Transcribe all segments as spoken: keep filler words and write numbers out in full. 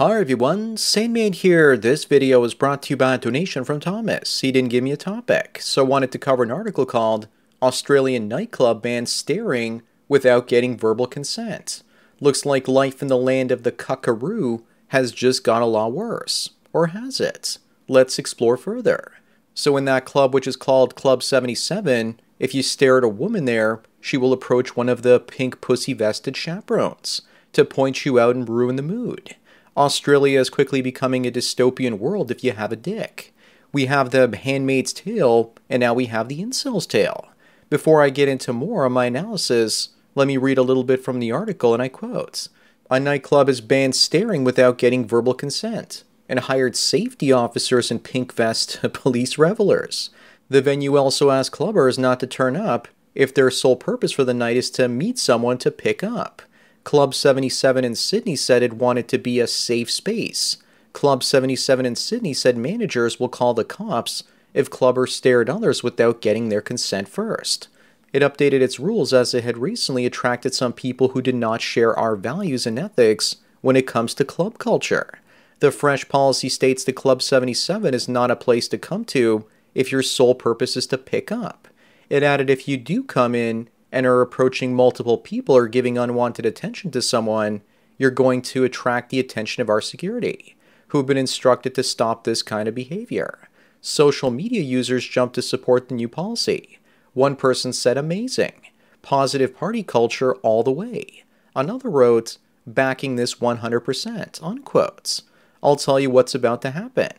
Hi everyone, Saint Maid here. This video was brought to you by a donation from Thomas. He didn't give me a topic, so I wanted to cover an article called Australian Nightclub Ban Staring Without Getting Verbal Consent. Looks like life in the land of the cuckaroo has just got a lot worse. Or has it? Let's explore further. So in that club, which is called Club seventy-seven, if you stare at a woman there, she will approach one of the pink pussy-vested chaperones to point you out and ruin the mood. Australia is quickly becoming a dystopian world if you have a dick. We have the Handmaid's Tale, and now we have the Incel's Tale. Before I get into more on my analysis, let me read a little bit from the article, and I quote, "A nightclub is banned staring without getting verbal consent, and hired safety officers in pink vests to police revelers. The venue also asked clubbers not to turn up if their sole purpose for the night is to meet someone to pick up. Club seventy-seven in Sydney said it wanted to be a safe space. Club seventy-seven in Sydney said managers will call the cops if clubbers stare at others without getting their consent first. It updated its rules as it had recently attracted some people who did not share our values and ethics when it comes to club culture. The fresh policy states that Club seventy-seven is not a place to come to if your sole purpose is to pick up. It added if you do come in and are approaching multiple people or giving unwanted attention to someone, you're going to attract the attention of our security, who have been instructed to stop this kind of behavior." Social media users jumped to support the new policy. One person said, "Amazing. Positive party culture all the way." Another wrote, "Backing this one hundred percent, unquote. "I'll tell you what's about to happen.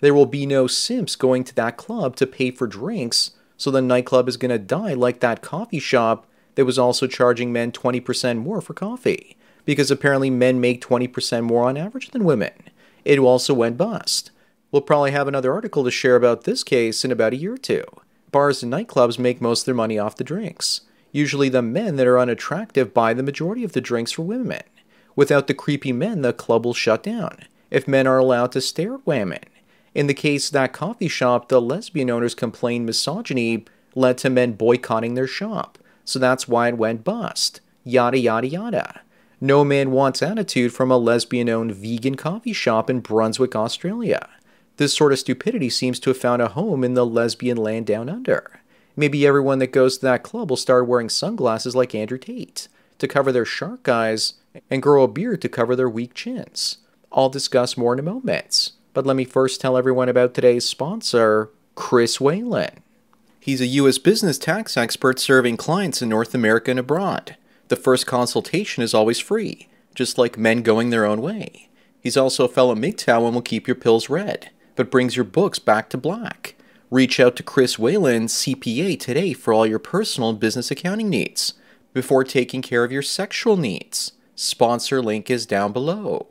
There will be no simps going to that club to pay for drinks, so the nightclub is going to die like that coffee shop that was also charging men twenty percent more for coffee, because apparently men make twenty percent more on average than women. It also went bust. We'll probably have another article to share about this case in about a year or two. Bars and nightclubs make most of their money off the drinks. Usually the men that are unattractive buy the majority of the drinks for women. Without the creepy men, the club will shut down if men are allowed to stare at women. In the case of that coffee shop, the lesbian owners complained misogyny led to men boycotting their shop, so that's why it went bust. Yada, yada, yada. No man wants attitude from a lesbian-owned vegan coffee shop in Brunswick, Australia. This sort of stupidity seems to have found a home in the lesbian land down under. Maybe everyone that goes to that club will start wearing sunglasses like Andrew Tate to cover their shark eyes and grow a beard to cover their weak chins. I'll discuss more in a moment. But let me first tell everyone about today's sponsor, Chris Whalen. He's a U S business tax expert serving clients in North America and abroad. The first consultation is always free, just like men going their own way. He's also a fellow M G T O W and will keep your pills red, but brings your books back to black. Reach out to Chris Whalen, C P A, today for all your personal and business accounting needs, before taking care of your sexual needs. Sponsor link is down below.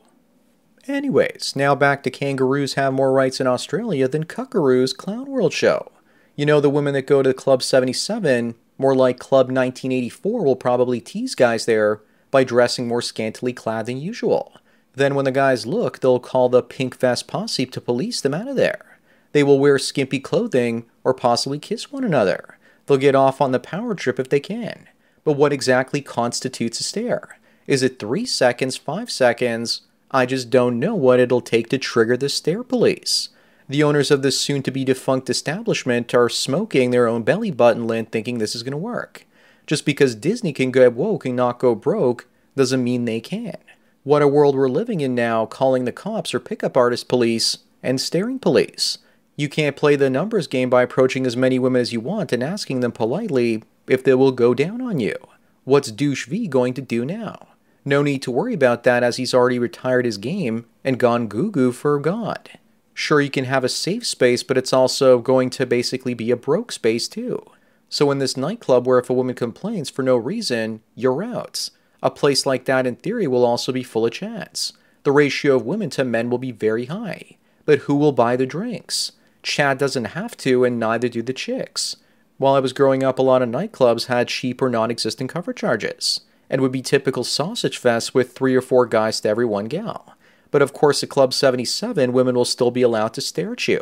Anyways, now back to kangaroos have more rights in Australia than Cuckaroo's Clown World show. You know, the women that go to Club seventy-seven, more like Club nineteen eighty-four, will probably tease guys there by dressing more scantily clad than usual. Then when the guys look, they'll call the pink vest posse to police them out of there. They will wear skimpy clothing or possibly kiss one another. They'll get off on the power trip if they can. But what exactly constitutes a stare? Is it three seconds, five seconds? I just don't know what it'll take to trigger the stare police. The owners of this soon-to-be-defunct establishment are smoking their own belly button lint thinking this is going to work. Just because Disney can get woke and not go broke doesn't mean they can. What a world we're living in now, calling the cops or pickup artist police and staring police. You can't play the numbers game by approaching as many women as you want and asking them politely if they will go down on you. What's Douche V going to do now? No need to worry about that as he's already retired his game and gone goo-goo for God. Sure, you can have a safe space, but it's also going to basically be a broke space too. So in this nightclub where if a woman complains for no reason, you're out. A place like that in theory will also be full of chats. The ratio of women to men will be very high. But who will buy the drinks? Chad doesn't have to, and neither do the chicks. While I was growing up, a lot of nightclubs had cheap or non-existent cover charges, and would be typical sausage fests with three or four guys to every one gal. But of course at Club seventy-seven, women will still be allowed to stare at you.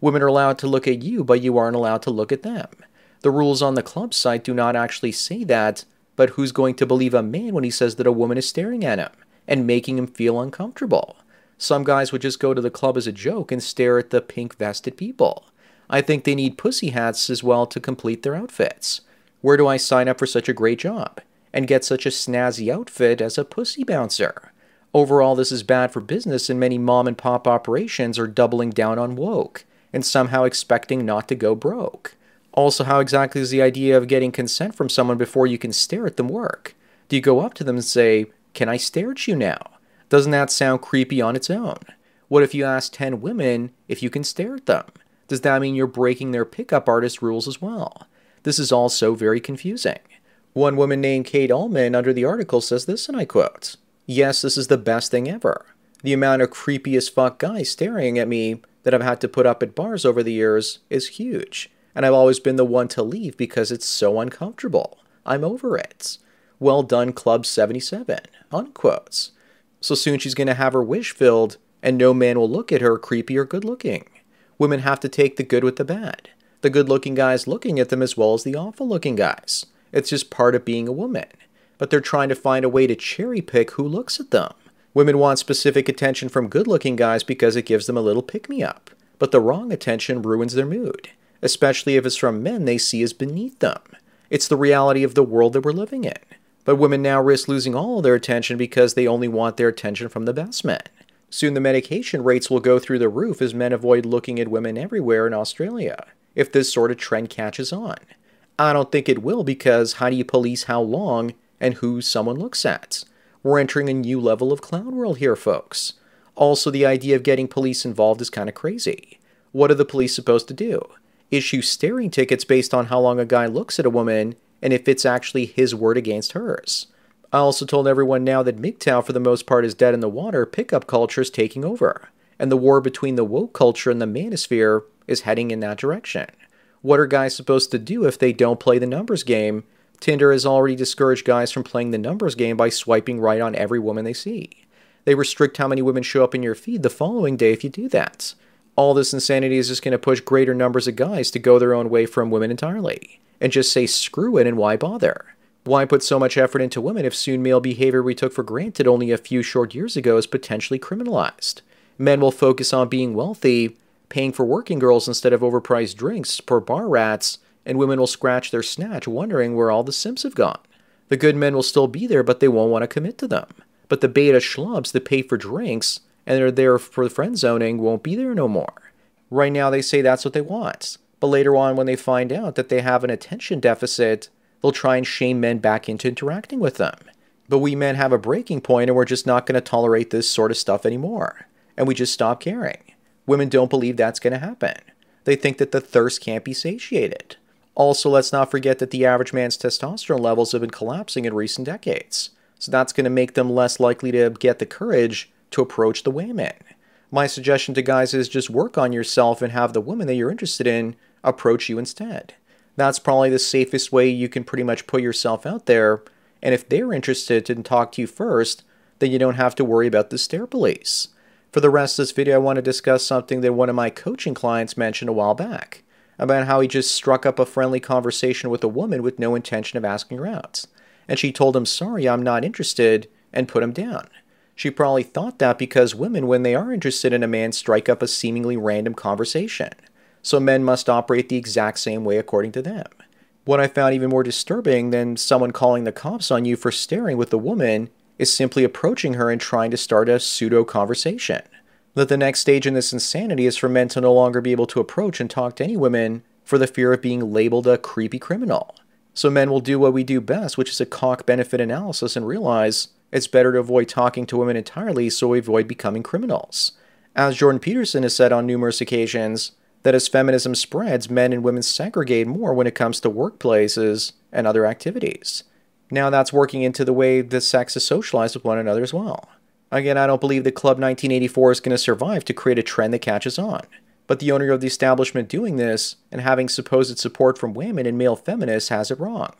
Women are allowed to look at you, but you aren't allowed to look at them. The rules on the club site do not actually say that, but who's going to believe a man when he says that a woman is staring at him and making him feel uncomfortable? Some guys would just go to the club as a joke and stare at the pink-vested people. I think they need pussy hats as well to complete their outfits. Where do I sign up for such a great job and get such a snazzy outfit as a pussy bouncer? Overall, this is bad for business, and many mom-and-pop operations are doubling down on woke and somehow expecting not to go broke. Also, how exactly is the idea of getting consent from someone before you can stare at them work? Do you go up to them and say, "Can I stare at you now?" Doesn't that sound creepy on its own? What if you ask ten women if you can stare at them? Does that mean you're breaking their pickup artist rules as well? This is also very confusing. One woman named Kate Allman under the article says this, and I quote, "Yes, this is the best thing ever. The amount of creepy as fuck guys staring at me that I've had to put up at bars over the years is huge, and I've always been the one to leave because it's so uncomfortable. I'm over it. Well done, Club seventy-seven, unquote. So soon she's going to have her wish filled, and no man will look at her creepy or good-looking. Women have to take the good with the bad. The good-looking guys looking at them as well as the awful-looking guys. It's just part of being a woman. But they're trying to find a way to cherry-pick who looks at them. Women want specific attention from good-looking guys because it gives them a little pick-me-up. But the wrong attention ruins their mood, especially if it's from men they see as beneath them. It's the reality of the world that we're living in. But women now risk losing all of their attention because they only want their attention from the best men. Soon the medication rates will go through the roof as men avoid looking at women everywhere in Australia, if this sort of trend catches on. I don't think it will, because how do you police how long and who someone looks at? We're entering a new level of clown world here, folks. Also, the idea of getting police involved is kind of crazy. What are the police supposed to do? Issue staring tickets based on how long a guy looks at a woman, and if it's actually his word against hers? I also told everyone now that M G T O W for the most part is dead in the water. Pickup culture is taking over, and the war between the woke culture and the manosphere is heading in that direction. What are guys supposed to do if they don't play the numbers game? Tinder has already discouraged guys from playing the numbers game by swiping right on every woman they see. They restrict how many women show up in your feed the following day if you do that. All this insanity is just going to push greater numbers of guys to go their own way from women entirely, and just say screw it and why bother? Why put so much effort into women if soon male behavior we took for granted only a few short years ago is potentially criminalized? Men will focus on being wealthy, paying for working girls instead of overpriced drinks per bar rats, and women will scratch their snatch wondering where all the simps have gone. The good men will still be there, but they won't want to commit to them. But the beta schlubs that pay for drinks and are there for friend zoning won't be there no more. Right now they say that's what they want. But later on, when they find out that they have an attention deficit, they'll try and shame men back into interacting with them. But we men have a breaking point, and we're just not going to tolerate this sort of stuff anymore. And we just stop caring. Women don't believe that's going to happen. They think that the thirst can't be satiated. Also, let's not forget that the average man's testosterone levels have been collapsing in recent decades. So that's going to make them less likely to get the courage to approach the women. My suggestion to guys is just work on yourself and have the woman that you're interested in approach you instead. That's probably the safest way you can pretty much put yourself out there, and if they're interested and talk to you first, then you don't have to worry about the stare police. For the rest of this video, I want to discuss something that one of my coaching clients mentioned a while back, about how he just struck up a friendly conversation with a woman with no intention of asking her out, and she told him, "Sorry, I'm not interested," and put him down. She probably thought that because women, when they are interested in a man, strike up a seemingly random conversation. So men must operate the exact same way according to them. What I found even more disturbing than someone calling the cops on you for staring with a woman is simply approaching her and trying to start a pseudo-conversation. That the next stage in this insanity is for men to no longer be able to approach and talk to any women for the fear of being labeled a creepy criminal. So men will do what we do best, which is a cost-benefit analysis, and realize it's better to avoid talking to women entirely so we avoid becoming criminals. As Jordan Peterson has said on numerous occasions, that as feminism spreads, men and women segregate more when it comes to workplaces and other activities. Now that's working into the way the sex is socialized with one another as well. Again, I don't believe that Club nineteen eighty-four is going to survive to create a trend that catches on. But the owner of the establishment doing this and having supposed support from women and male feminists has it wrong.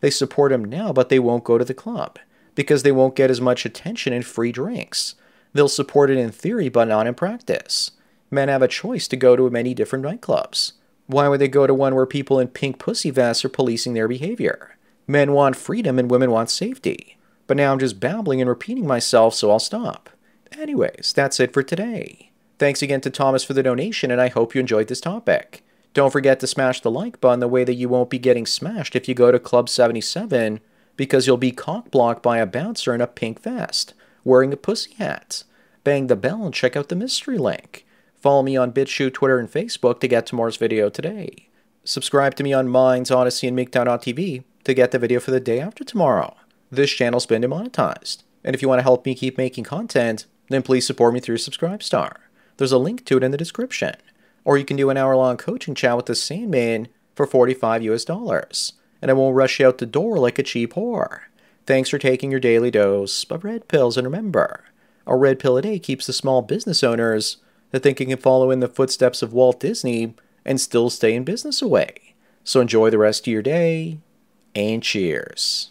They support him now, but they won't go to the club because they won't get as much attention and free drinks. They'll support it in theory, but not in practice. Men have a choice to go to many different nightclubs. Why would they go to one where people in pink pussy vests are policing their behavior? Men want freedom and women want safety. But now I'm just babbling and repeating myself, so I'll stop. Anyways, that's it for today. Thanks again to Thomas for the donation, and I hope you enjoyed this topic. Don't forget to smash the like button the way that you won't be getting smashed if you go to Club seventy-seven, because you'll be cock-blocked by a bouncer in a pink vest, wearing a pussy hat. Bang the bell and check out the mystery link. Follow me on BitChute, Twitter, and Facebook to get tomorrow's video today. Subscribe to me on Minds, Odyssey, and M G T O W dot T V to get the video for the day after tomorrow. This channel's been demonetized, and if you want to help me keep making content, then please support me through Subscribestar. There's a link to it in the description. Or you can do an hour-long coaching chat with the Sandman for forty-five U S dollars, and I won't rush you out the door like a cheap whore. Thanks for taking your daily dose of red pills, and remember, a red pill a day keeps the small business owners that think they can follow in the footsteps of Walt Disney and still stay in business away. So enjoy the rest of your day, and cheers.